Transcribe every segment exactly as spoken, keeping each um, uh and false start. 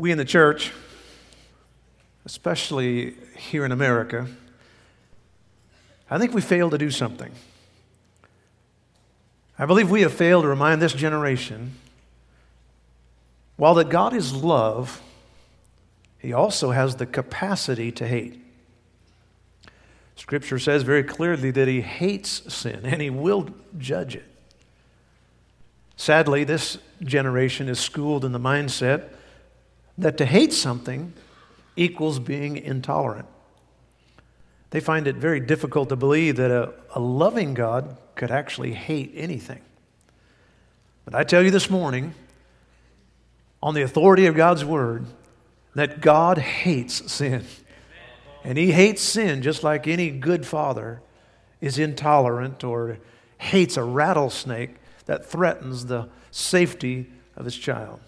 we in the church, especially here in America, I think we fail to do something. I believe we have failed to remind this generation, while that God is love, He also has the capacity to hate. Scripture says very clearly that He hates sin and He will judge it. Sadly, this generation is schooled in the mindset that to hate something equals being intolerant. They find it very difficult to believe that a, a loving God could actually hate anything. But I tell you this morning, on the authority of God's Word, that God hates sin. And He hates sin just like any good father is intolerant or hates a rattlesnake that threatens the safety of his child.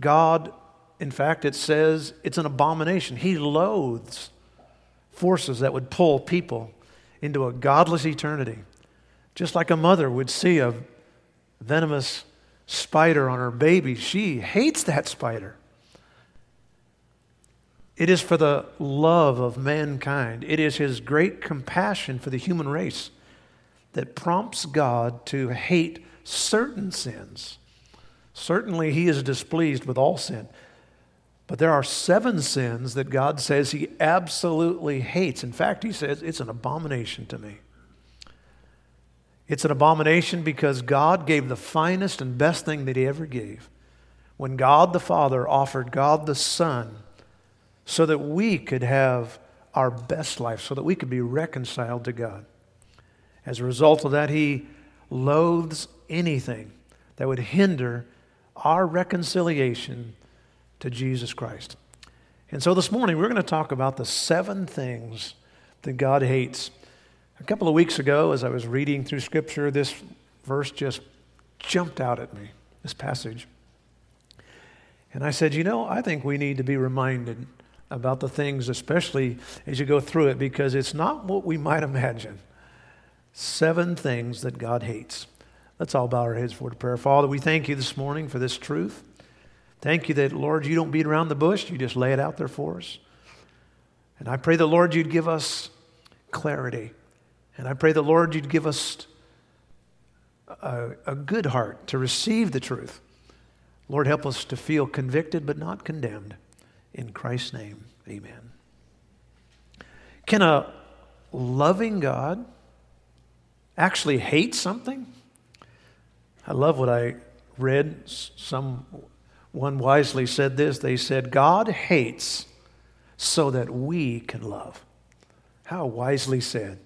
God, in fact, it says it's an abomination. He loathes forces that would pull people into a godless eternity. Just like a mother would see a venomous spider on her baby, she hates that spider. It is for the love of mankind. It is His great compassion for the human race that prompts God to hate certain sins. Certainly, He is displeased with all sin. But there are seven sins that God says He absolutely hates. In fact, He says, it's an abomination to me. It's an abomination because God gave the finest and best thing that He ever gave. When God the Father offered God the Son so that we could have our best life, so that we could be reconciled to God. As a result of that, He loathes anything that would hinder our reconciliation to Jesus Christ. And so this morning, we're going to talk about the seven things that God hates. A couple of weeks ago, as I was reading through Scripture, this verse just jumped out at me, this passage. And I said, you know, I think we need to be reminded about the things, especially as you go through it, because it's not what we might imagine. Seven things that God hates. Let's all bow our heads for prayer. Father, we thank You this morning for this truth. Thank You that, Lord, You don't beat around the bush. You just lay it out there for us. And I pray that, Lord, You'd give us clarity. And I pray that, Lord, You'd give us a, a good heart to receive the truth. Lord, help us to feel convicted but not condemned. In Christ's name, amen. Can a loving God actually hate something? I love what I read. Some... One wisely said this. They said, God hates so that we can love. How wisely said.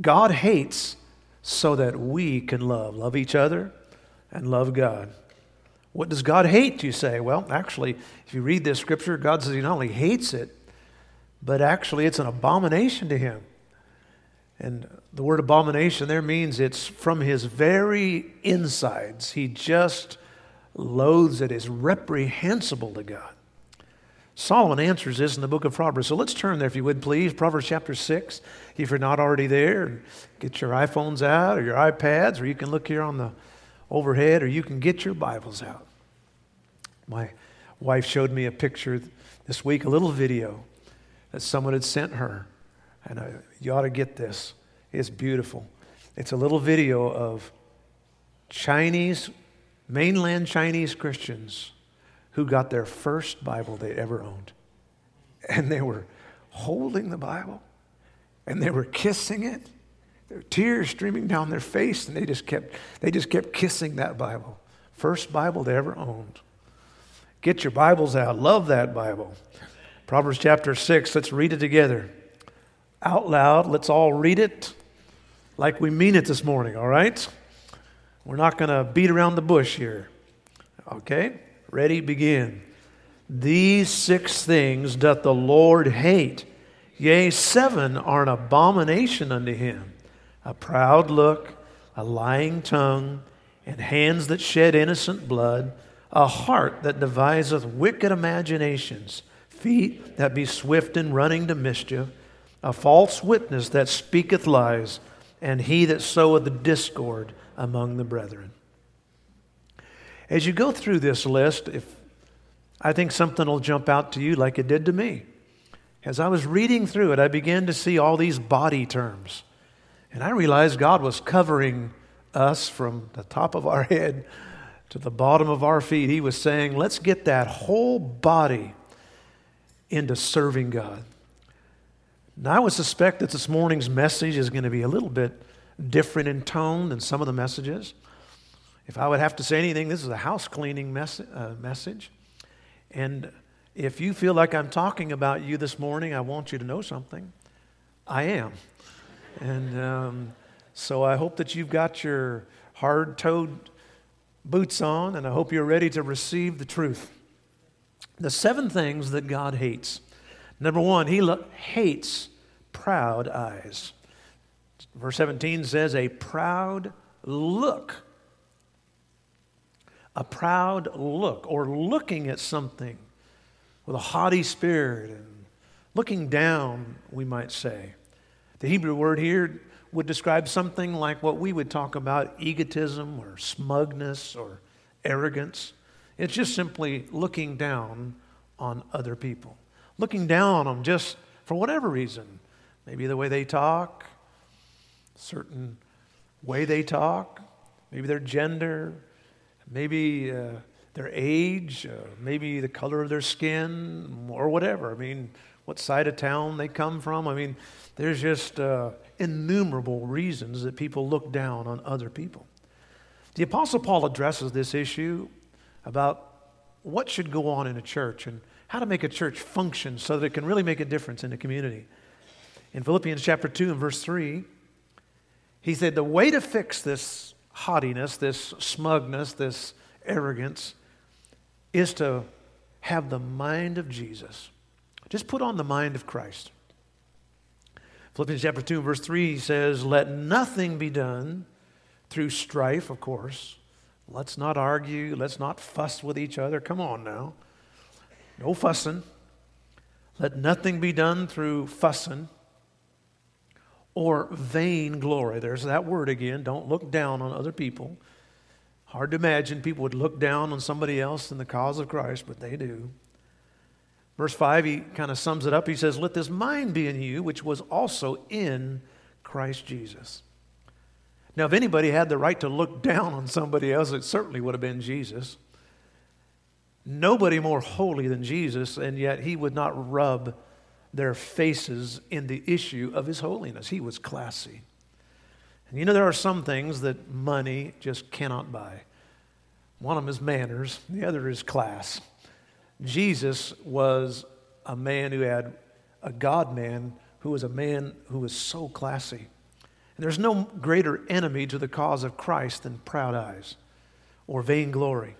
God hates so that we can love. Love each other and love God. What does God hate, you say? Well, actually, if you read this Scripture, God says He not only hates it, but actually it's an abomination to Him. And the word abomination there means it's from His very insides. He just loathes it, is reprehensible to God. Solomon answers this in the book of Proverbs. So let's turn there, if you would, please. Proverbs chapter six, if you're not already there. Get your iPhones out or your iPads, or you can look here on the overhead, or you can get your Bibles out. My wife showed me a picture this week, a little video that someone had sent her. And I, you ought to get this. It's beautiful. It's a little video of Chinese mainland Chinese Christians who got their first Bible they ever owned. And they were holding the Bible, and they were kissing it. There were tears streaming down their face, and they just kept they just kept kissing that Bible. First Bible they ever owned. Get your Bibles out. Love that Bible. Proverbs chapter six, let's read it together. Out loud, let's all read it like we mean it this morning, all right? We're not going to beat around the bush here. Okay? Ready? Begin. These six things doth the Lord hate. Yea, seven are an abomination unto Him. A proud look, a lying tongue, and hands that shed innocent blood, a heart that deviseth wicked imaginations, feet that be swift in running to mischief, a false witness that speaketh lies, and he that soweth discord among the brethren. As you go through this list, if I think something will jump out to you like it did to me. As I was reading through it, I began to see all these body terms. And I realized God was covering us from the top of our head to the bottom of our feet. He was saying, let's get that whole body into serving God. Now, I would suspect that this morning's message is going to be a little bit different in tone than some of the messages. If I would have to say anything, this is a house cleaning mes- uh, message. And if you feel like I'm talking about you this morning, I want you to know something. I am. And um, so I hope that you've got your hard-toed boots on, and I hope you're ready to receive the truth. The seven things that God hates. Number one, He lo- hates proud eyes. Verse seventeen says, a proud look. A proud look, or looking at something with a haughty spirit, and looking down, we might say. The Hebrew word here would describe something like what we would talk about egotism or smugness or arrogance. It's just simply looking down on other people. Looking down on them just for whatever reason. Maybe the way they talk, certain way they talk, maybe their gender, maybe uh, their age, uh, maybe the color of their skin or whatever. I mean, what side of town they come from. I mean, there's just uh, innumerable reasons that people look down on other people. The Apostle Paul addresses this issue about what should go on in a church and how to make a church function so that it can really make a difference in the community. In Philippians chapter two and verse three, he said the way to fix this haughtiness, this smugness, this arrogance is to have the mind of Jesus. Just put on the mind of Christ. Philippians chapter two and verse three says, let nothing be done through strife, of course. Let's not argue. Let's not fuss with each other. Come on now. No fussing. Let nothing be done through fussing or vain glory. There's that word again. Don't look down on other people. Hard to imagine people would look down on somebody else in the cause of Christ, but they do. Verse five, he kind of sums it up. He says, let this mind be in you, which was also in Christ Jesus. Now, if anybody had the right to look down on somebody else, it certainly would have been Jesus. Nobody more holy than Jesus, and yet he would not rub their faces in the issue of his holiness. He was classy. And you know, there are some things that money just cannot buy. One of them is manners. The other is class. Jesus was a man who had a God-man who was a man who was so classy. And there's no greater enemy to the cause of Christ than proud eyes or vainglory.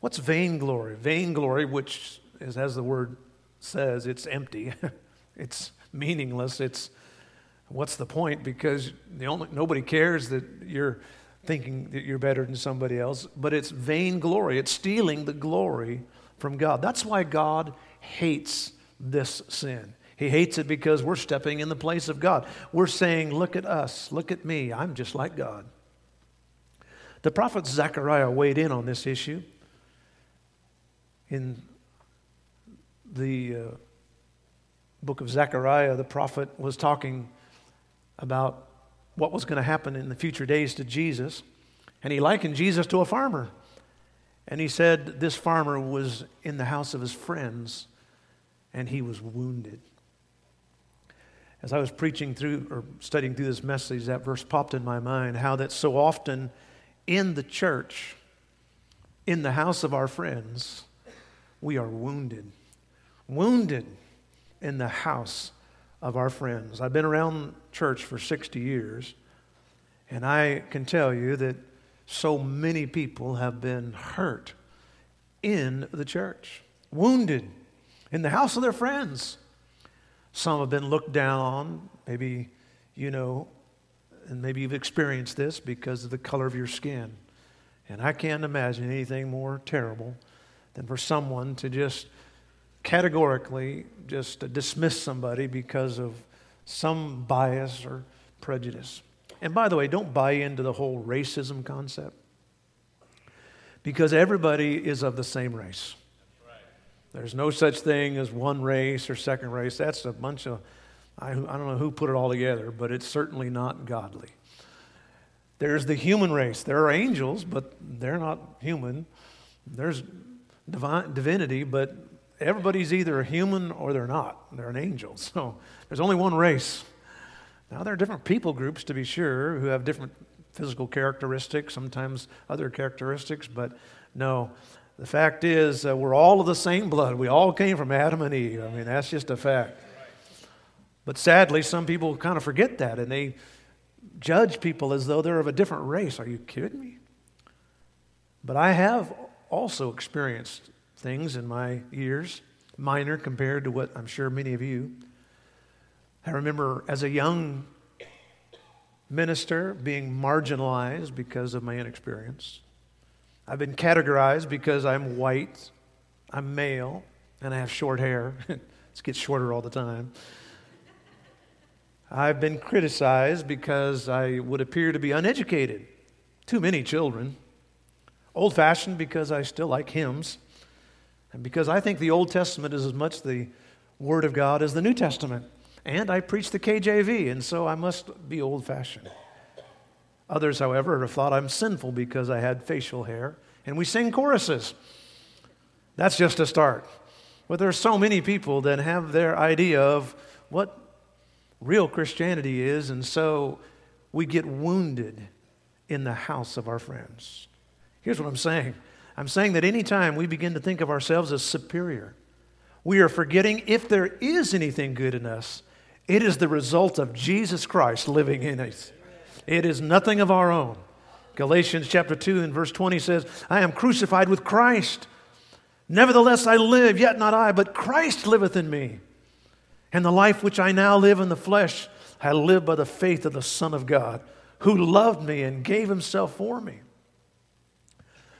What's vainglory? Vainglory, which is, as the word says, it's empty. It's meaningless. It's what's the point? Because the only, nobody cares that you're thinking that you're better than somebody else. But it's vainglory. It's stealing the glory from God. That's why God hates this sin. He hates it because we're stepping in the place of God. We're saying, look at us, look at me, I'm just like God. The prophet Zechariah weighed in on this issue in the uh, book of Zechariah. The prophet was talking about what was going to happen in the future days to Jesus, and he likened Jesus to a farmer. And he said this farmer was in the house of his friends, and he was wounded. As I was preaching through or studying through this message, that verse popped in my mind, how that so often in the church, in the house of our friends, we are wounded. Wounded in the house of our friends. I've been around church for sixty years, and I can tell you that so many people have been hurt in the church, wounded in the house of their friends. Some have been looked down on. Maybe, you know, and maybe you've experienced this because of the color of your skin. And I can't imagine anything more terrible than for someone to just categorically just dismiss somebody because of some bias or prejudice. And by the way, don't buy into the whole racism concept, because everybody is of the same race. There's no such thing as one race or second race. That's a bunch of, I, I don't know who put it all together, but it's certainly not godly. There's the human race. There are angels, but they're not human. There's divine, divinity, but everybody's either a human or they're not. They're an angel. So there's only one race. Now, there are different people groups, to be sure, who have different physical characteristics, sometimes other characteristics, but no. The fact is, uh, we're all of the same blood. We all came from Adam and Eve. I mean, that's just a fact. But sadly, some people kind of forget that, and they judge people as though they're of a different race. Are you kidding me? But I have also experienced things in my years, minor compared to what I'm sure many of you. I remember as a young minister being marginalized because of my inexperience. I've been categorized because I'm white, I'm male, and I have short hair. It gets shorter all the time. I've been criticized because I would appear to be uneducated. Too many children. Old-fashioned because I still like hymns. And because I think the Old Testament is as much the Word of God as the New Testament. And I preach the K J V, and so I must be old-fashioned. Others, however, have thought I'm sinful because I had facial hair, and we sing choruses. That's just a start. But there are so many people that have their idea of what real Christianity is, and so we get wounded in the house of our friends. Here's what I'm saying. I'm saying that any time we begin to think of ourselves as superior, we are forgetting if there is anything good in us, it is the result of Jesus Christ living in us. It is nothing of our own. Galatians chapter two and verse twenty says, I am crucified with Christ. Nevertheless I live, yet not I, but Christ liveth in me. And the life which I now live in the flesh, I live by the faith of the Son of God, who loved me and gave himself for me.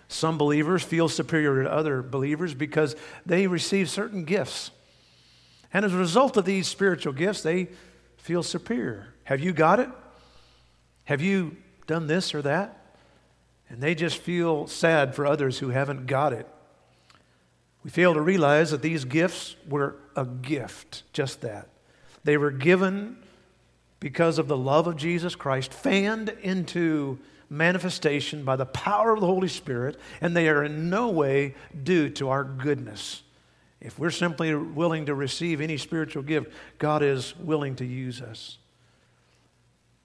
Some believers feel superior to other believers because they receive certain gifts. And as a result of these spiritual gifts, they feel superior. Have you got it? Have you done this or that? And they just feel sad for others who haven't got it. We fail to realize that these gifts were a gift, just that. They were given because of the love of Jesus Christ, fanned into manifestation by the power of the Holy Spirit, and they are in no way due to our goodness. If we're simply willing to receive any spiritual gift, God is willing to use us.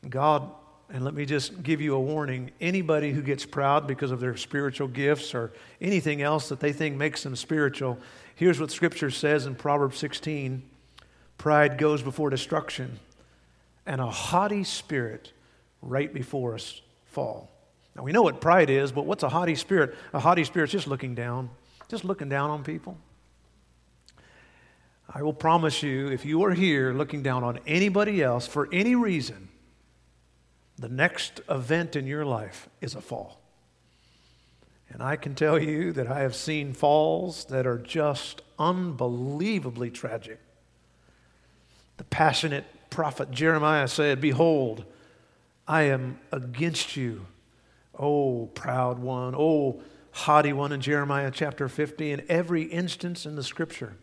God And let me just give you a warning. Anybody who gets proud because of their spiritual gifts or anything else that they think makes them spiritual, here's what Scripture says in Proverbs sixteen. Pride goes before destruction, and a haughty spirit right before us fall. Now, we know what pride is, but what's a haughty spirit? A haughty spirit's just looking down, just looking down on people. I will promise you, if you are here looking down on anybody else for any reason, the next event in your life is a fall. And I can tell you that I have seen falls that are just unbelievably tragic. The passionate prophet Jeremiah said, Behold, I am against you, O proud one, O haughty one, in Jeremiah chapter fifty, in every instance in the Scripture.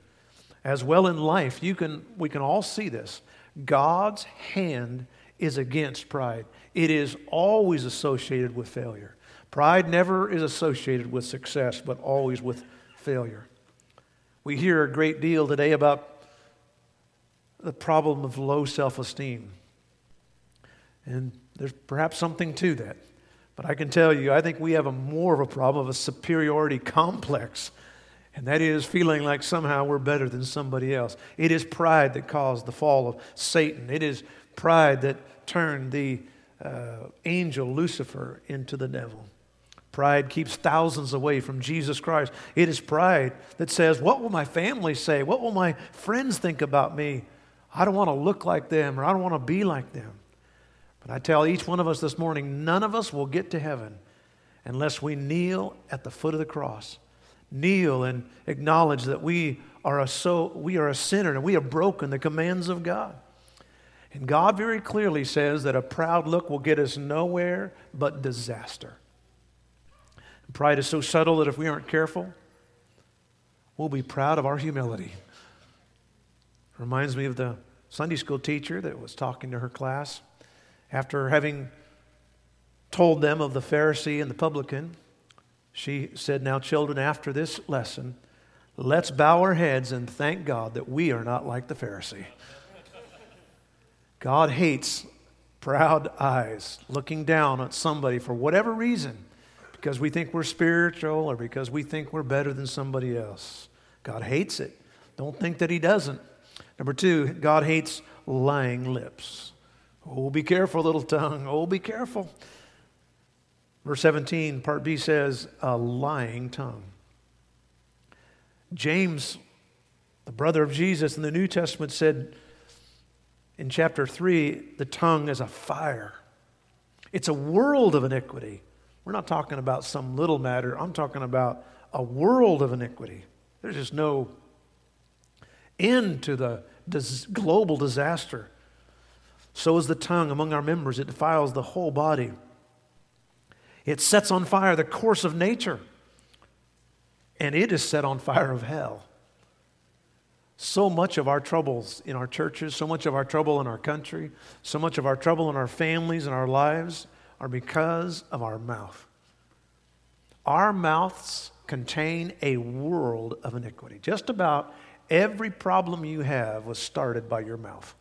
As well in life, you can we can all see this. God's hand is against pride. It is always associated with failure. Pride never is associated with success, but always with failure. We hear a great deal today about the problem of low self-esteem. And there's perhaps something to that. But I can tell you, I think we have a more of a problem of a superiority complex. And that is feeling like somehow we're better than somebody else. It is pride that caused the fall of Satan. It is pride that turned the uh, angel Lucifer into the devil. Pride keeps thousands away from Jesus Christ. It is pride that says, what will my family say? What will my friends think about me? I don't want to look like them, or I don't want to be like them. But I tell each one of us this morning, none of us will get to heaven unless we kneel at the foot of the cross. Kneel and acknowledge that we are a so we are a sinner and we have broken the commands of God. And God very clearly says that a proud look will get us nowhere but disaster. Pride is so subtle that if we aren't careful, We'll be proud of our humility. Reminds me of the Sunday school teacher that was talking to her class after having told them of the Pharisee and the publican. She said, "Now, children, after this lesson, let's bow our heads and thank God that we are not like the Pharisee." God hates proud eyes, looking down at somebody for whatever reason, because we think we're spiritual or because we think we're better than somebody else. God hates it. Don't think that He doesn't. Number two, God hates lying lips. Oh, be careful, little tongue. Oh, be careful. Verse seventeen, part B says, a lying tongue. James, the brother of Jesus in the New Testament, said in chapter three, the tongue is a fire. It's a world of iniquity. We're not talking about some little matter. I'm talking about a world of iniquity. There's just no end to the dis- global disaster. So is the tongue among our members. It defiles the whole body. It sets on fire the course of nature, and it is set on fire of hell. So much of our troubles in our churches, so much of our trouble in our country, so much of our trouble in our families and our lives are because of our mouth. Our mouths contain a world of iniquity. Just about every problem you have was started by your mouth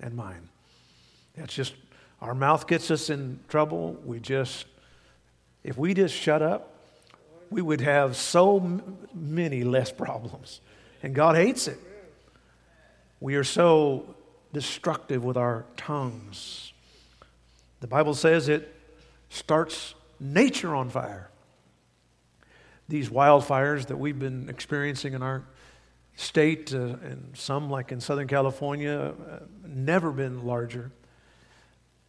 and mine. That's just Our mouth gets us in trouble. We just, if we just shut up, we would have so m- many less problems. And God hates it. We are so destructive with our tongues. The Bible says it starts nature on fire. These wildfires that we've been experiencing in our state, uh, and some like in Southern California, uh, never been larger.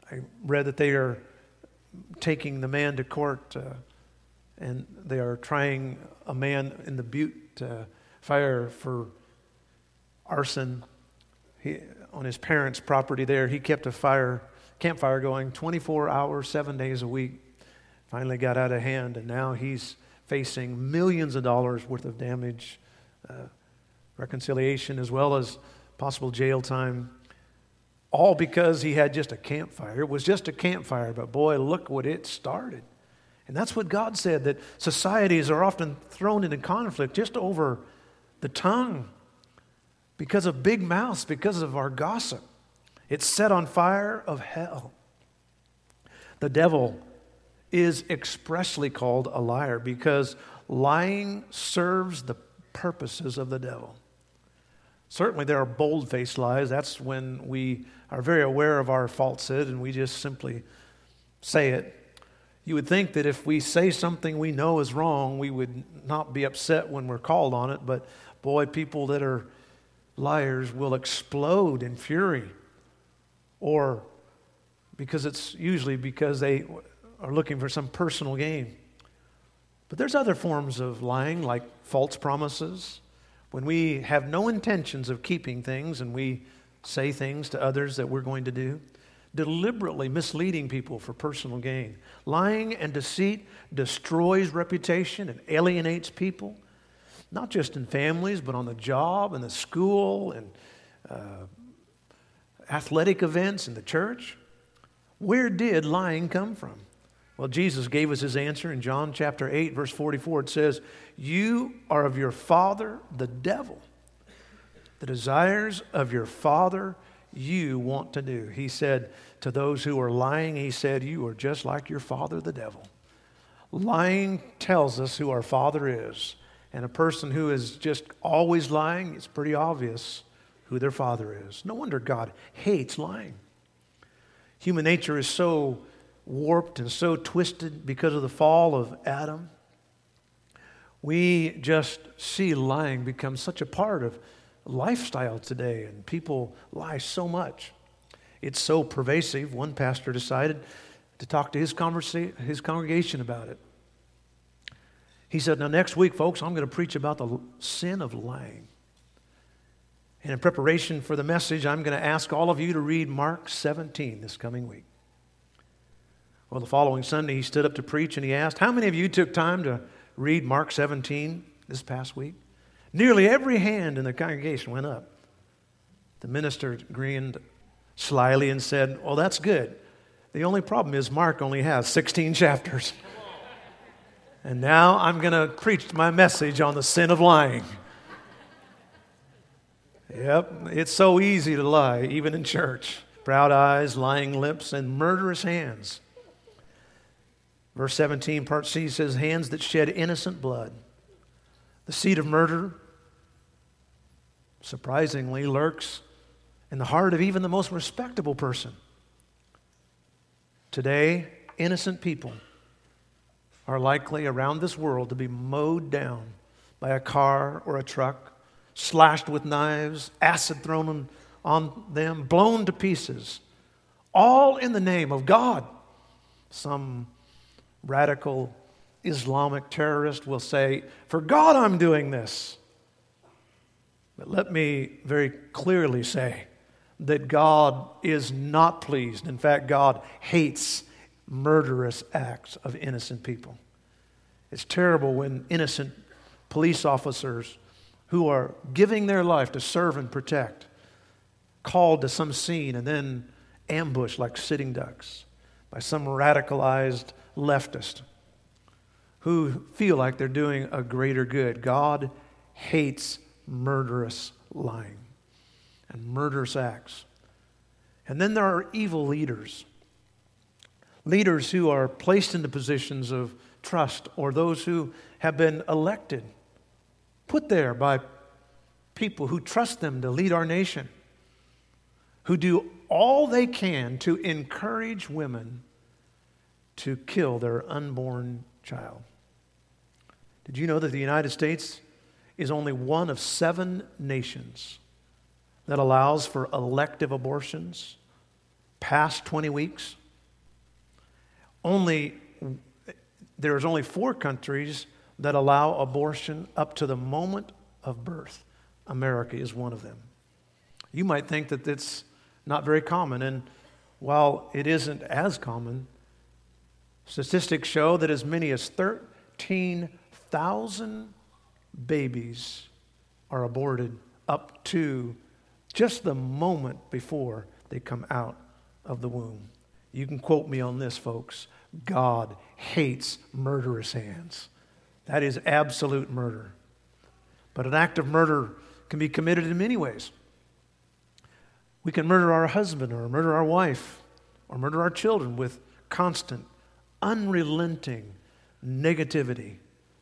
I read that they are taking the man to court, uh, and they are trying a man in the Butte uh, fire for arson. He, on his parents' property there, he kept a fire, campfire going twenty-four hours, seven days a week. Finally got out of hand, and now he's facing millions of dollars worth of damage, uh, reconciliation, as well as possible jail time. All because he had just a campfire. It was just a campfire, but boy, look what it started. And that's what God said, that societies are often thrown into conflict just over the tongue because of big mouths, because of our gossip. It's set on fire of hell. The devil is expressly called a liar because lying serves the purposes of the devil. Certainly there are bold-faced lies. That's when we are very aware of our falsehood and we just simply say it. You would think that if we say something we know is wrong, we would not be upset when we're called on it. But boy, people that are liars will explode in fury, or because it's usually because they are looking for some personal gain. But there's other forms of lying, like false promises. When we have no intentions of keeping things and we say things to others that we're going to do, deliberately misleading people for personal gain. Lying and deceit destroys reputation and alienates people, not just in families, but on the job and the school and uh, athletic events in the church. Where did lying come from? Well, Jesus gave us his answer in John chapter eight, verse forty-four. It says, "You are of your father, the devil. The desires of your father you want to do." He said to those who are lying, he said, "You are just like your father, the devil." Lying tells us who our father is. And a person who is just always lying, it's pretty obvious who their father is. No wonder God hates lying. Human nature is so warped and so twisted because of the fall of Adam. We just see lying become such a part of lifestyle today, and people lie so much. It's so pervasive, one pastor decided to talk to his conversa- his congregation about it. He said, "Now next week, folks, I'm going to preach about the sin of lying. And in preparation for the message, I'm going to ask all of you to read Mark seventeen this coming week." Well, the following Sunday, he stood up to preach and he asked, "How many of you took time to read Mark seventeen this past week?" Nearly every hand in the congregation went up. The minister grinned slyly and said, well, that's good. The only problem is Mark only has sixteen chapters. And now I'm going to preach my message on the sin of lying. Yep, it's so easy to lie, even in church. Proud eyes, lying lips, and murderous hands. Verse seventeen, part C says, hands that shed innocent blood. The seed of murder, surprisingly, lurks in the heart of even the most respectable person. Today, innocent people are likely around this world to be mowed down by a car or a truck, slashed with knives, acid thrown on them, blown to pieces, all in the name of God. Some radical Islamic terrorist will say, for God I'm doing this. But let me very clearly say that God is not pleased. In fact, God hates murderous acts of innocent people. It's terrible when innocent police officers who are giving their life to serve and protect, called to some scene and then ambushed like sitting ducks by some radicalized leftist who feel like they're doing a greater good. God hates murderous lying and murderous acts. And then there are evil leaders, leaders who are placed into positions of trust or those who have been elected, put there by people who trust them to lead our nation, who do all they can to encourage women to kill their unborn child. Did you know that the United States is only one of seven nations that allows for elective abortions past twenty weeks? Only there's only four countries that allow abortion up to the moment of birth. America is one of them. You might think that it's not very common, and while it isn't as common, statistics show that as many as thirteen thousand babies are aborted up to just the moment before they come out of the womb. You can quote me on this, folks. God hates murderous hands. That is absolute murder. But an act of murder can be committed in many ways. We can murder our husband or murder our wife or murder our children with constant, unrelenting negativity,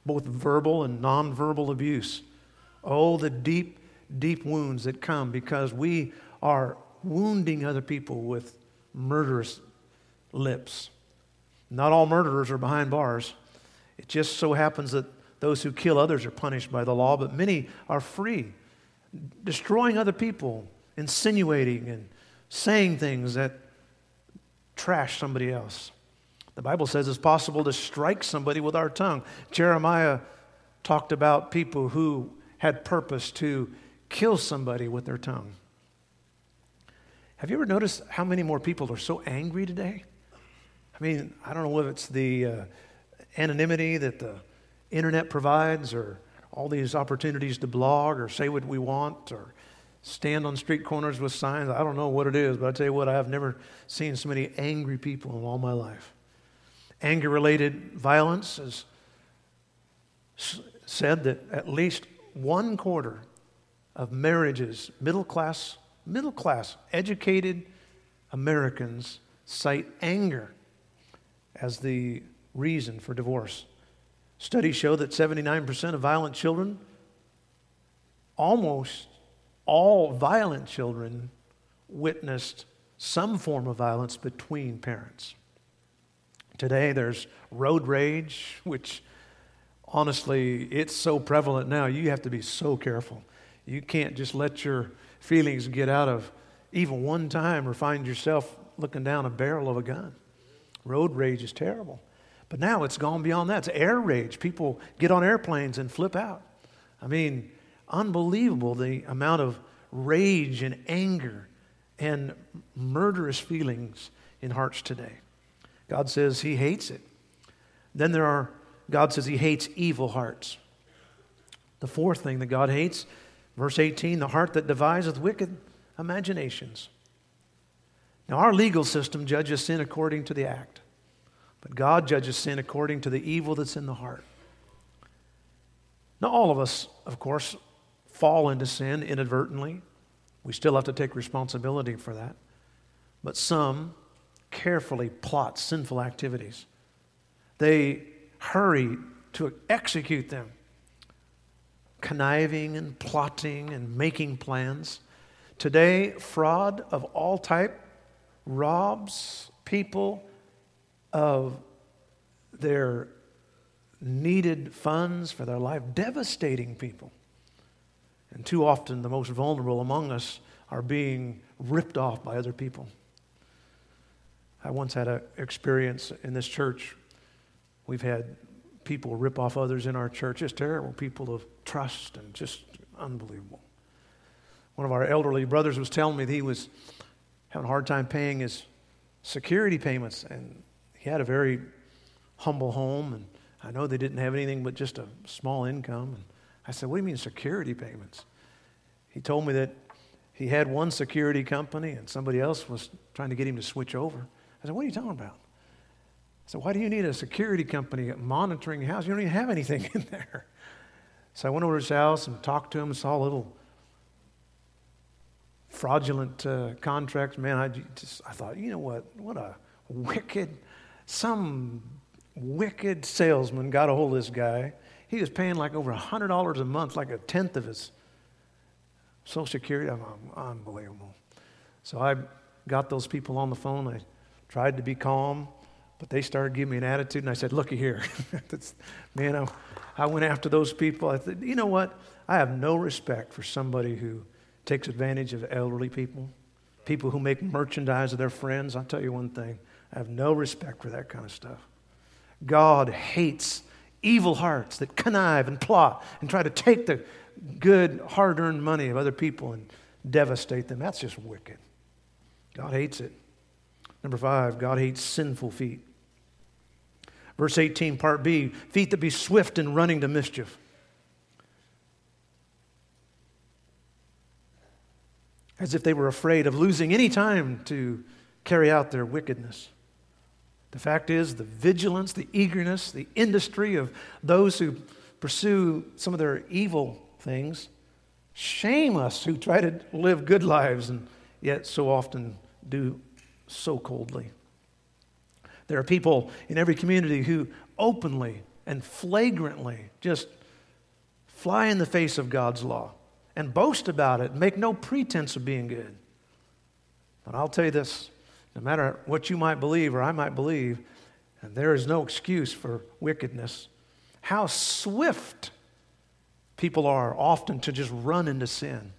both verbal and nonverbal abuse. Oh, the deep, deep wounds that come because we are wounding other people with murderous lips. Not all murderers are behind bars. It just so happens that those who kill others are punished by the law, but many are free, destroying other people, insinuating and saying things that trash somebody else. The Bible says it's possible to strike somebody with our tongue. Jeremiah talked about people who had purpose to kill somebody with their tongue. Have you ever noticed how many more people are so angry today? I mean, I don't know if it's the Uh, anonymity that the internet provides or all these opportunities to blog or say what we want or stand on street corners with signs. I don't know what it is, but I tell you what, I have never seen so many angry people in all my life. Anger-related violence is said that at least one quarter of marriages, middle-class, middle-class educated Americans cite anger as the reason for divorce. Studies show that seventy-nine percent of violent children, almost all violent children, witnessed some form of violence between parents. Today there's road rage, which honestly, it's so prevalent now, you have to be so careful. You can't just let your feelings get out of even one time or find yourself looking down a barrel of a gun. Road rage is terrible. But now it's gone beyond that. It's air rage. People get on airplanes and flip out. I mean, unbelievable the amount of rage and anger and murderous feelings in hearts today. God says he hates it. Then there are, God says he hates evil hearts. The fourth thing that God hates, verse eighteen, the heart that deviseth wicked imaginations. Now, our legal system judges sin according to the act, but God judges sin according to the evil that's in the heart. Now, all of us, of course, fall into sin inadvertently. We still have to take responsibility for that. But some carefully plot sinful activities. They hurry to execute them, conniving and plotting and making plans. Today, fraud of all type robs people of their needed funds for their life, devastating people. And too often, the most vulnerable among us are being ripped off by other people. I once had an experience in this church. We've had people rip off others in our church. It's terrible. People of trust and just unbelievable. One of our elderly brothers was telling me that he was having a hard time paying his security payments, and he had a very humble home, and I know they didn't have anything but just a small income. And I said, what do you mean security payments? He told me that he had one security company and somebody else was trying to get him to switch over. I said, what are you talking about? I said, why do you need a security company monitoring your house? You don't even have anything in there. So I went over to his house and talked to him and saw a little fraudulent uh, contract. Man, I just I thought, you know what? What a wicked, some wicked salesman got a hold of this guy. He was paying like over one hundred dollars a month, like a tenth of his Social Security. I'm, I'm unbelievable. So I got those people on the phone. I tried to be calm, but they started giving me an attitude, and I said, looky here. That's, man, I, I went after those people. I said, you know what? I have no respect for somebody who takes advantage of elderly people, people who make merchandise of their friends. I'll tell you one thing. I have no respect for that kind of stuff. God hates evil hearts that connive and plot and try to take the good, hard-earned money of other people and devastate them. That's just wicked. God hates it. Number five, God hates sinful feet. Verse eighteen, part B, feet that be swift in running to mischief. As if they were afraid of losing any time to carry out their wickedness. The fact is, the vigilance, the eagerness, the industry of those who pursue some of their evil things shame us who try to live good lives and yet so often do so coldly. There are people in every community who openly and flagrantly just fly in the face of God's law and boast about it, make no pretense of being good. But I'll tell you this. No matter what you might believe or I might believe, and there is no excuse for wickedness, how swift people are often to just run into sin.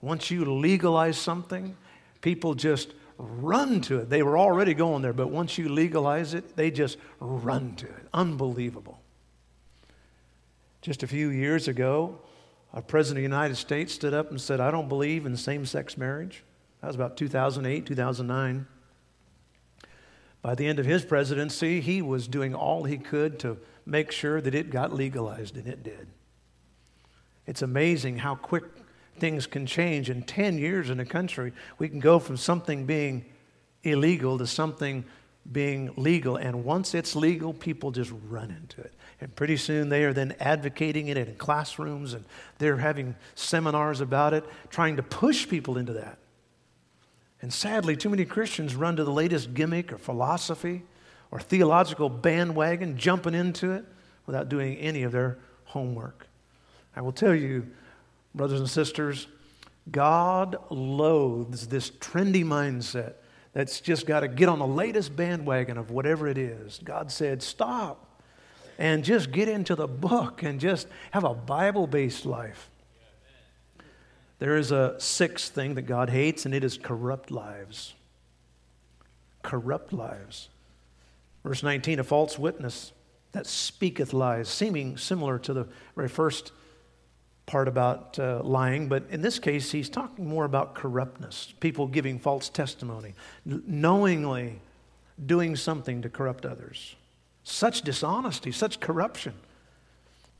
Once you legalize something, people just run to it. They were already going there, but once you legalize it, they just run to it. Unbelievable. Just a few years ago, a president of the United States stood up and said, I don't believe in same-sex marriage. That was about two thousand eight, two thousand nine. By the end of his presidency, he was doing all he could to make sure that it got legalized, and it did. It's amazing how quick things can change. In ten years in a country, we can go from something being illegal to something being legal, and once it's legal, people just run into it. And pretty soon they are then advocating it in classrooms, and they're having seminars about it, trying to push people into that. And sadly, too many Christians run to the latest gimmick or philosophy or theological bandwagon, jumping into it without doing any of their homework. I will tell you, brothers and sisters, God loathes this trendy mindset that's just got to get on the latest bandwagon of whatever it is. God said, stop and just get into the book and just have a Bible-based life. There is a sixth thing that God hates, and it is corrupt lives. Corrupt lives. Verse nineteen, a false witness that speaketh lies, seeming similar to the very first part about uh, lying, but in this case, he's talking more about corruptness, people giving false testimony, n- knowingly doing something to corrupt others. Such dishonesty, such corruption.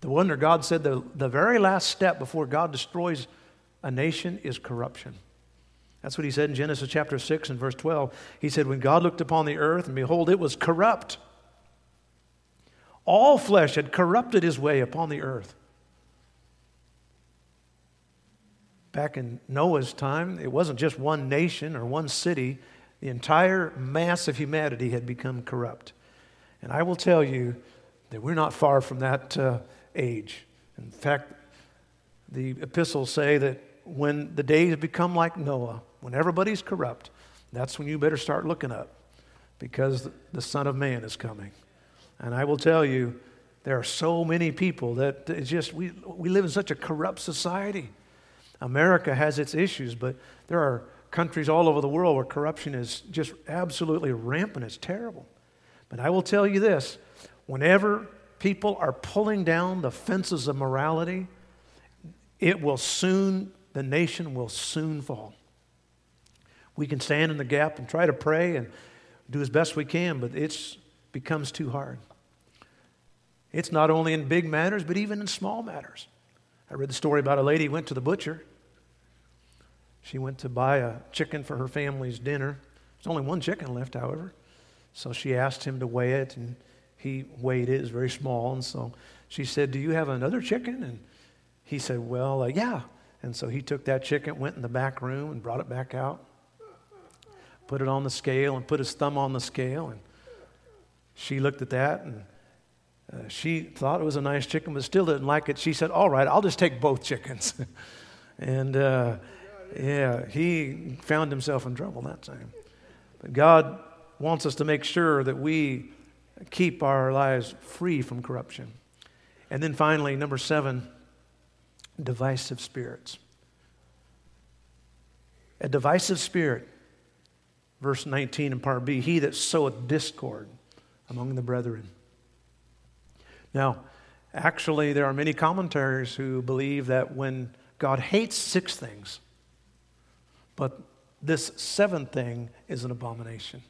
The wonder God said the, the very last step before God destroys a nation is corruption. That's what he said in Genesis chapter six and verse twelve. He said, when God looked upon the earth, and behold, it was corrupt. All flesh had corrupted his way upon the earth. Back in Noah's time, it wasn't just one nation or one city. The entire mass of humanity had become corrupt. And I will tell you that we're not far from that uh, age. In fact, the epistles say that when the days become like Noah, when everybody's corrupt, that's when you better start looking up, because the Son of Man is coming. And I will tell you, there are so many people that it's just, we, we live in such a corrupt society. America has its issues, but there are countries all over the world where corruption is just absolutely rampant. It's terrible. But I will tell you this, whenever people are pulling down the fences of morality, it will soon, the nation will soon fall. We can stand in the gap and try to pray and do as best we can, but it's becomes too hard. It's not only in big matters, but even in small matters. I read the story about a lady who went to the butcher. She went to buy a chicken for her family's dinner. There's only one chicken left, however. So she asked him to weigh it, and he weighed it. It was very small. And so she said, do you have another chicken? And he said, well, uh, yeah. And so he took that chicken, went in the back room, and brought it back out, put it on the scale, and put his thumb on the scale, and she looked at that, and uh, she thought it was a nice chicken, but still didn't like it. She said, all right, I'll just take both chickens. and, uh, yeah, he found himself in trouble that time. But God wants us to make sure that we keep our lives free from corruption. And then finally, number seven, divisive spirits. A divisive spirit, verse nineteen in part B, he that soweth discord among the brethren. Now, actually, there are many commentaries who believe that when God hates six things, but this seventh thing is an abomination.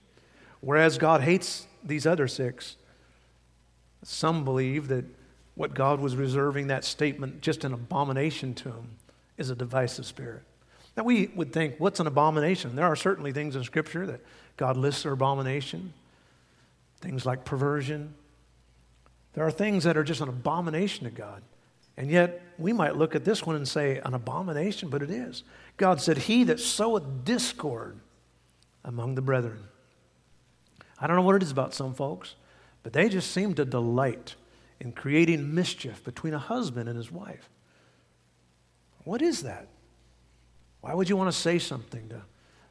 Whereas God hates these other six, some believe that what God was reserving that statement, just an abomination to him, is a divisive spirit. Now, we would think, what's an abomination? There are certainly things in Scripture that God lists are abomination. Things like perversion. There are things that are just an abomination to God. And yet, we might look at this one and say, an abomination, but it is. God said, he that soweth discord among the brethren. I don't know what it is about some folks, but they just seem to delight in creating mischief between a husband and his wife. What is that? Why would you want to say something to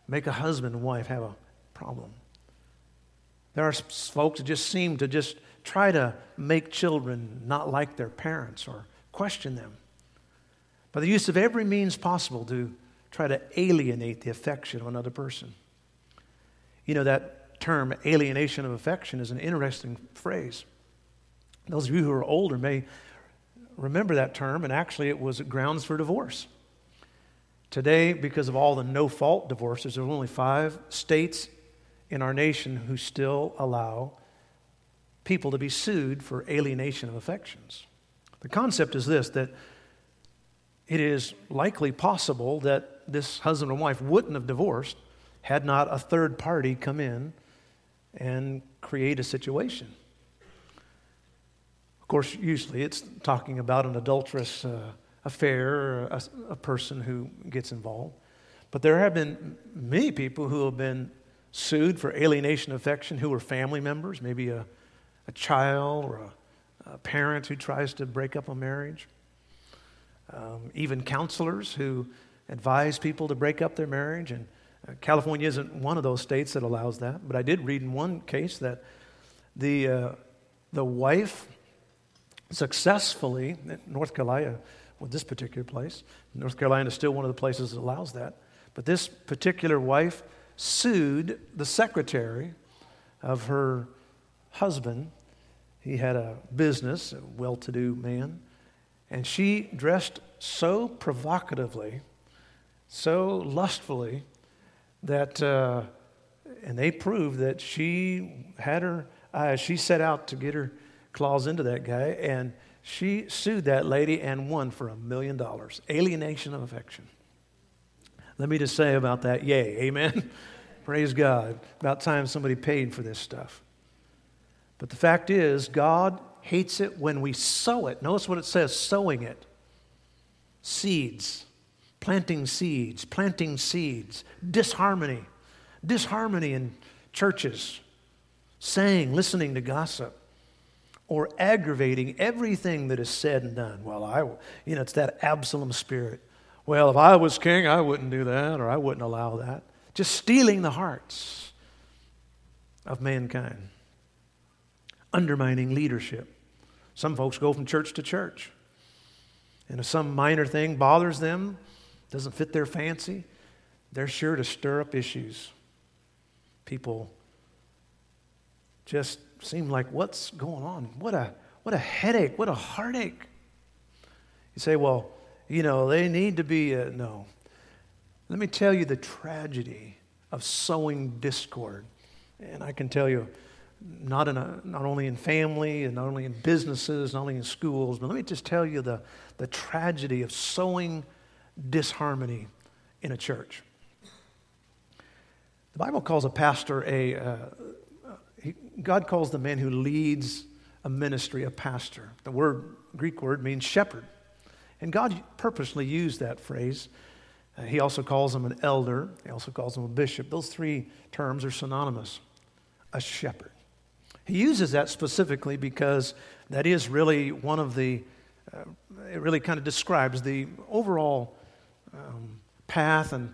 make a husband and wife have a problem? There are folks that just seem to just try to make children not like their parents or question them. By the use of every means possible to try to alienate the affection of another person. You know, that term, alienation of affection, is an interesting phrase. Those of you who are older may remember that term, and actually it was grounds for divorce. Today, because of all the no-fault divorces, there are only five states in our nation who still allow people to be sued for alienation of affections. The concept is this, that it is likely possible that this husband and wife wouldn't have divorced had not a third party come in and create a situation. Of course, usually it's talking about an adulterous uh, affair or a, a person who gets involved. But there have been many people who have been sued for alienation of affection who are family members, maybe a, a child or a, a parent who tries to break up a marriage. Um, even counselors who advise people to break up their marriage. And uh, California isn't one of those states that allows that. But I did read in one case that the, uh, the wife successfully, North Carolina, well, this particular place, North Carolina is still one of the places that allows that. But this particular wife sued the secretary of her husband. He had a business, a well-to-do man, and she dressed so provocatively, so lustfully, that, uh, and they proved that she had her eyes, she set out to get her claws into that guy, and She sued that lady and won for a million dollars. Alienation of affection. Let me just say about that, yay, amen? Praise God. About time somebody paid for this stuff. But the fact is, God hates it when we sow it. Notice what it says, sowing it. Seeds, planting seeds, planting seeds, disharmony, disharmony in churches, saying, listening to gossip, or aggravating everything that is said and done. Well, I, you know, it's that Absalom spirit. Well, if I was king, I wouldn't do that, or I wouldn't allow that. Just stealing the hearts of mankind. Undermining leadership. Some folks go from church to church. And if some minor thing bothers them, doesn't fit their fancy, they're sure to stir up issues. People just seem like, what's going on? What a what a headache, what a heartache. You say, well, you know, they need to be, a, no. Let me tell you the tragedy of sowing discord. And I can tell you, not in a, not only in family, and not only in businesses, not only in schools, but let me just tell you the, the tragedy of sowing disharmony in a church. The Bible calls a pastor a, uh, he, God calls the man who leads a ministry a pastor. The word, Greek word, means shepherd. And God purposely used that phrase. Uh, he also calls him an elder. He also calls him a bishop. Those three terms are synonymous. A shepherd. He uses that specifically because that is really one of the, uh, it really kind of describes the overall um, path and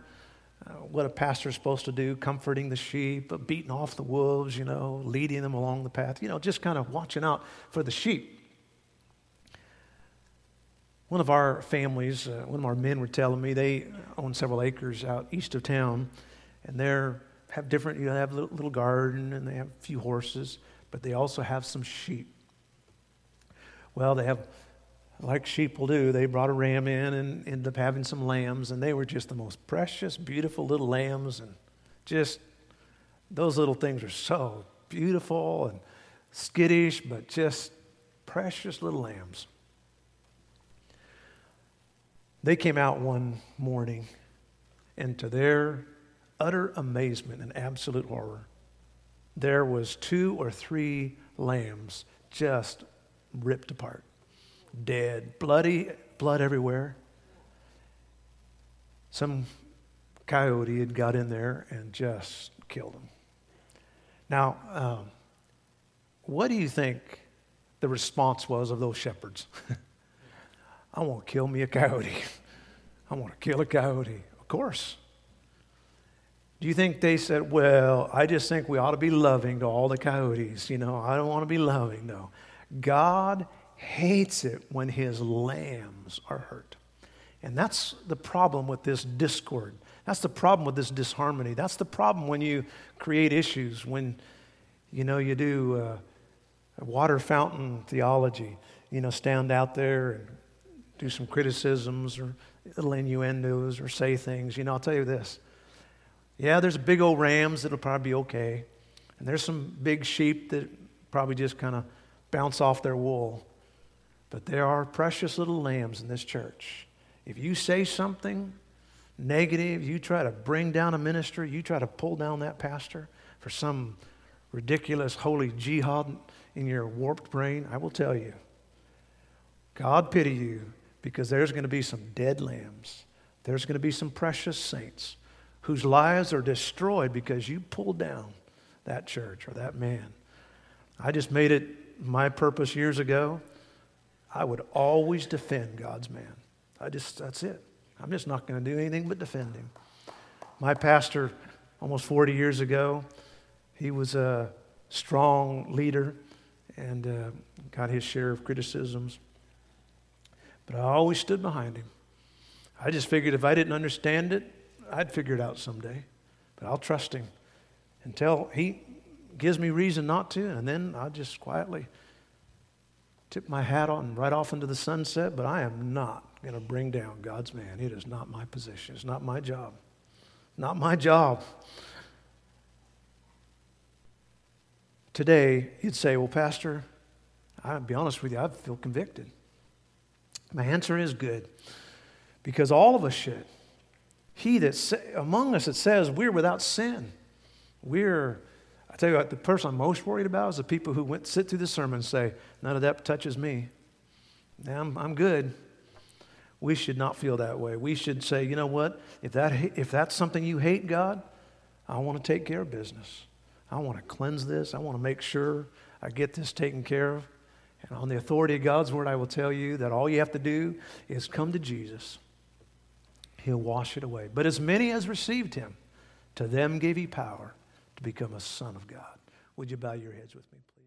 uh, what a pastor is supposed to do, comforting the sheep, beating off the wolves, you know, leading them along the path, you know, just kind of watching out for the sheep. One of our families, uh, one of our men were telling me they own several acres out east of town, and they have different, you know, they have a little, little garden, and they have a few horses, but they also have some sheep. Well, they have, like sheep will do, they brought a ram in and ended up having some lambs, and they were just the most precious, beautiful little lambs, and just those little things are so beautiful and skittish, but just precious little lambs. They came out one morning, and to their utter amazement and absolute horror, there was two or three lambs just ripped apart, dead, bloody, blood everywhere. Some coyote had got in there and just killed them. Now, um, what do you think the response was of those shepherds? I want to kill me a coyote. I want to kill a coyote. Of course. Do you think they said, well, I just think we ought to be loving to all the coyotes. You know, I don't want to be loving, no. God hates it when his lambs are hurt. And that's the problem with this discord. That's the problem with this disharmony. That's the problem when you create issues, when, you know, you do uh, water fountain theology. You know, stand out there and do some criticisms or little innuendos or say things. You know, I'll tell you this. Yeah, there's big old rams that'll probably be okay. And there's some big sheep that probably just kind of bounce off their wool. But there are precious little lambs in this church. If you say something negative, you try to bring down a minister, you try to pull down that pastor for some ridiculous holy jihad in your warped brain, I will tell you, God pity you. Because there's going to be some dead lambs. There's going to be some precious saints whose lives are destroyed because you pulled down that church or that man. I just made it my purpose years ago. I would always defend God's man. I just, that's it. I'm just not going to do anything but defend him. My pastor, almost forty years ago, he was a strong leader and uh, got his share of criticisms. But I always stood behind him. I just figured if I didn't understand it, I'd figure it out someday. But I'll trust him until he gives me reason not to, and then I'll just quietly tip my hat on right off into the sunset. But I am not going to bring down God's man. It is not my position. It's not my job. Not my job. Today, you'd say, well, Pastor, I'll be honest with you, I feel convicted. My answer is good, because all of us should. He that's among us that says we're without sin. We're, I tell you what, the person I'm most worried about is the people who went sit through the sermon and say, none of that touches me. Now I'm, I'm good. We should not feel that way. We should say, you know what? If that if that's something you hate, God, I want to take care of business. I want to cleanse this. I want to make sure I get this taken care of. And on the authority of God's word, I will tell you that all you have to do is come to Jesus. He'll wash it away. But as many as received him, to them gave he power to become a son of God. Would you bow your heads with me, please?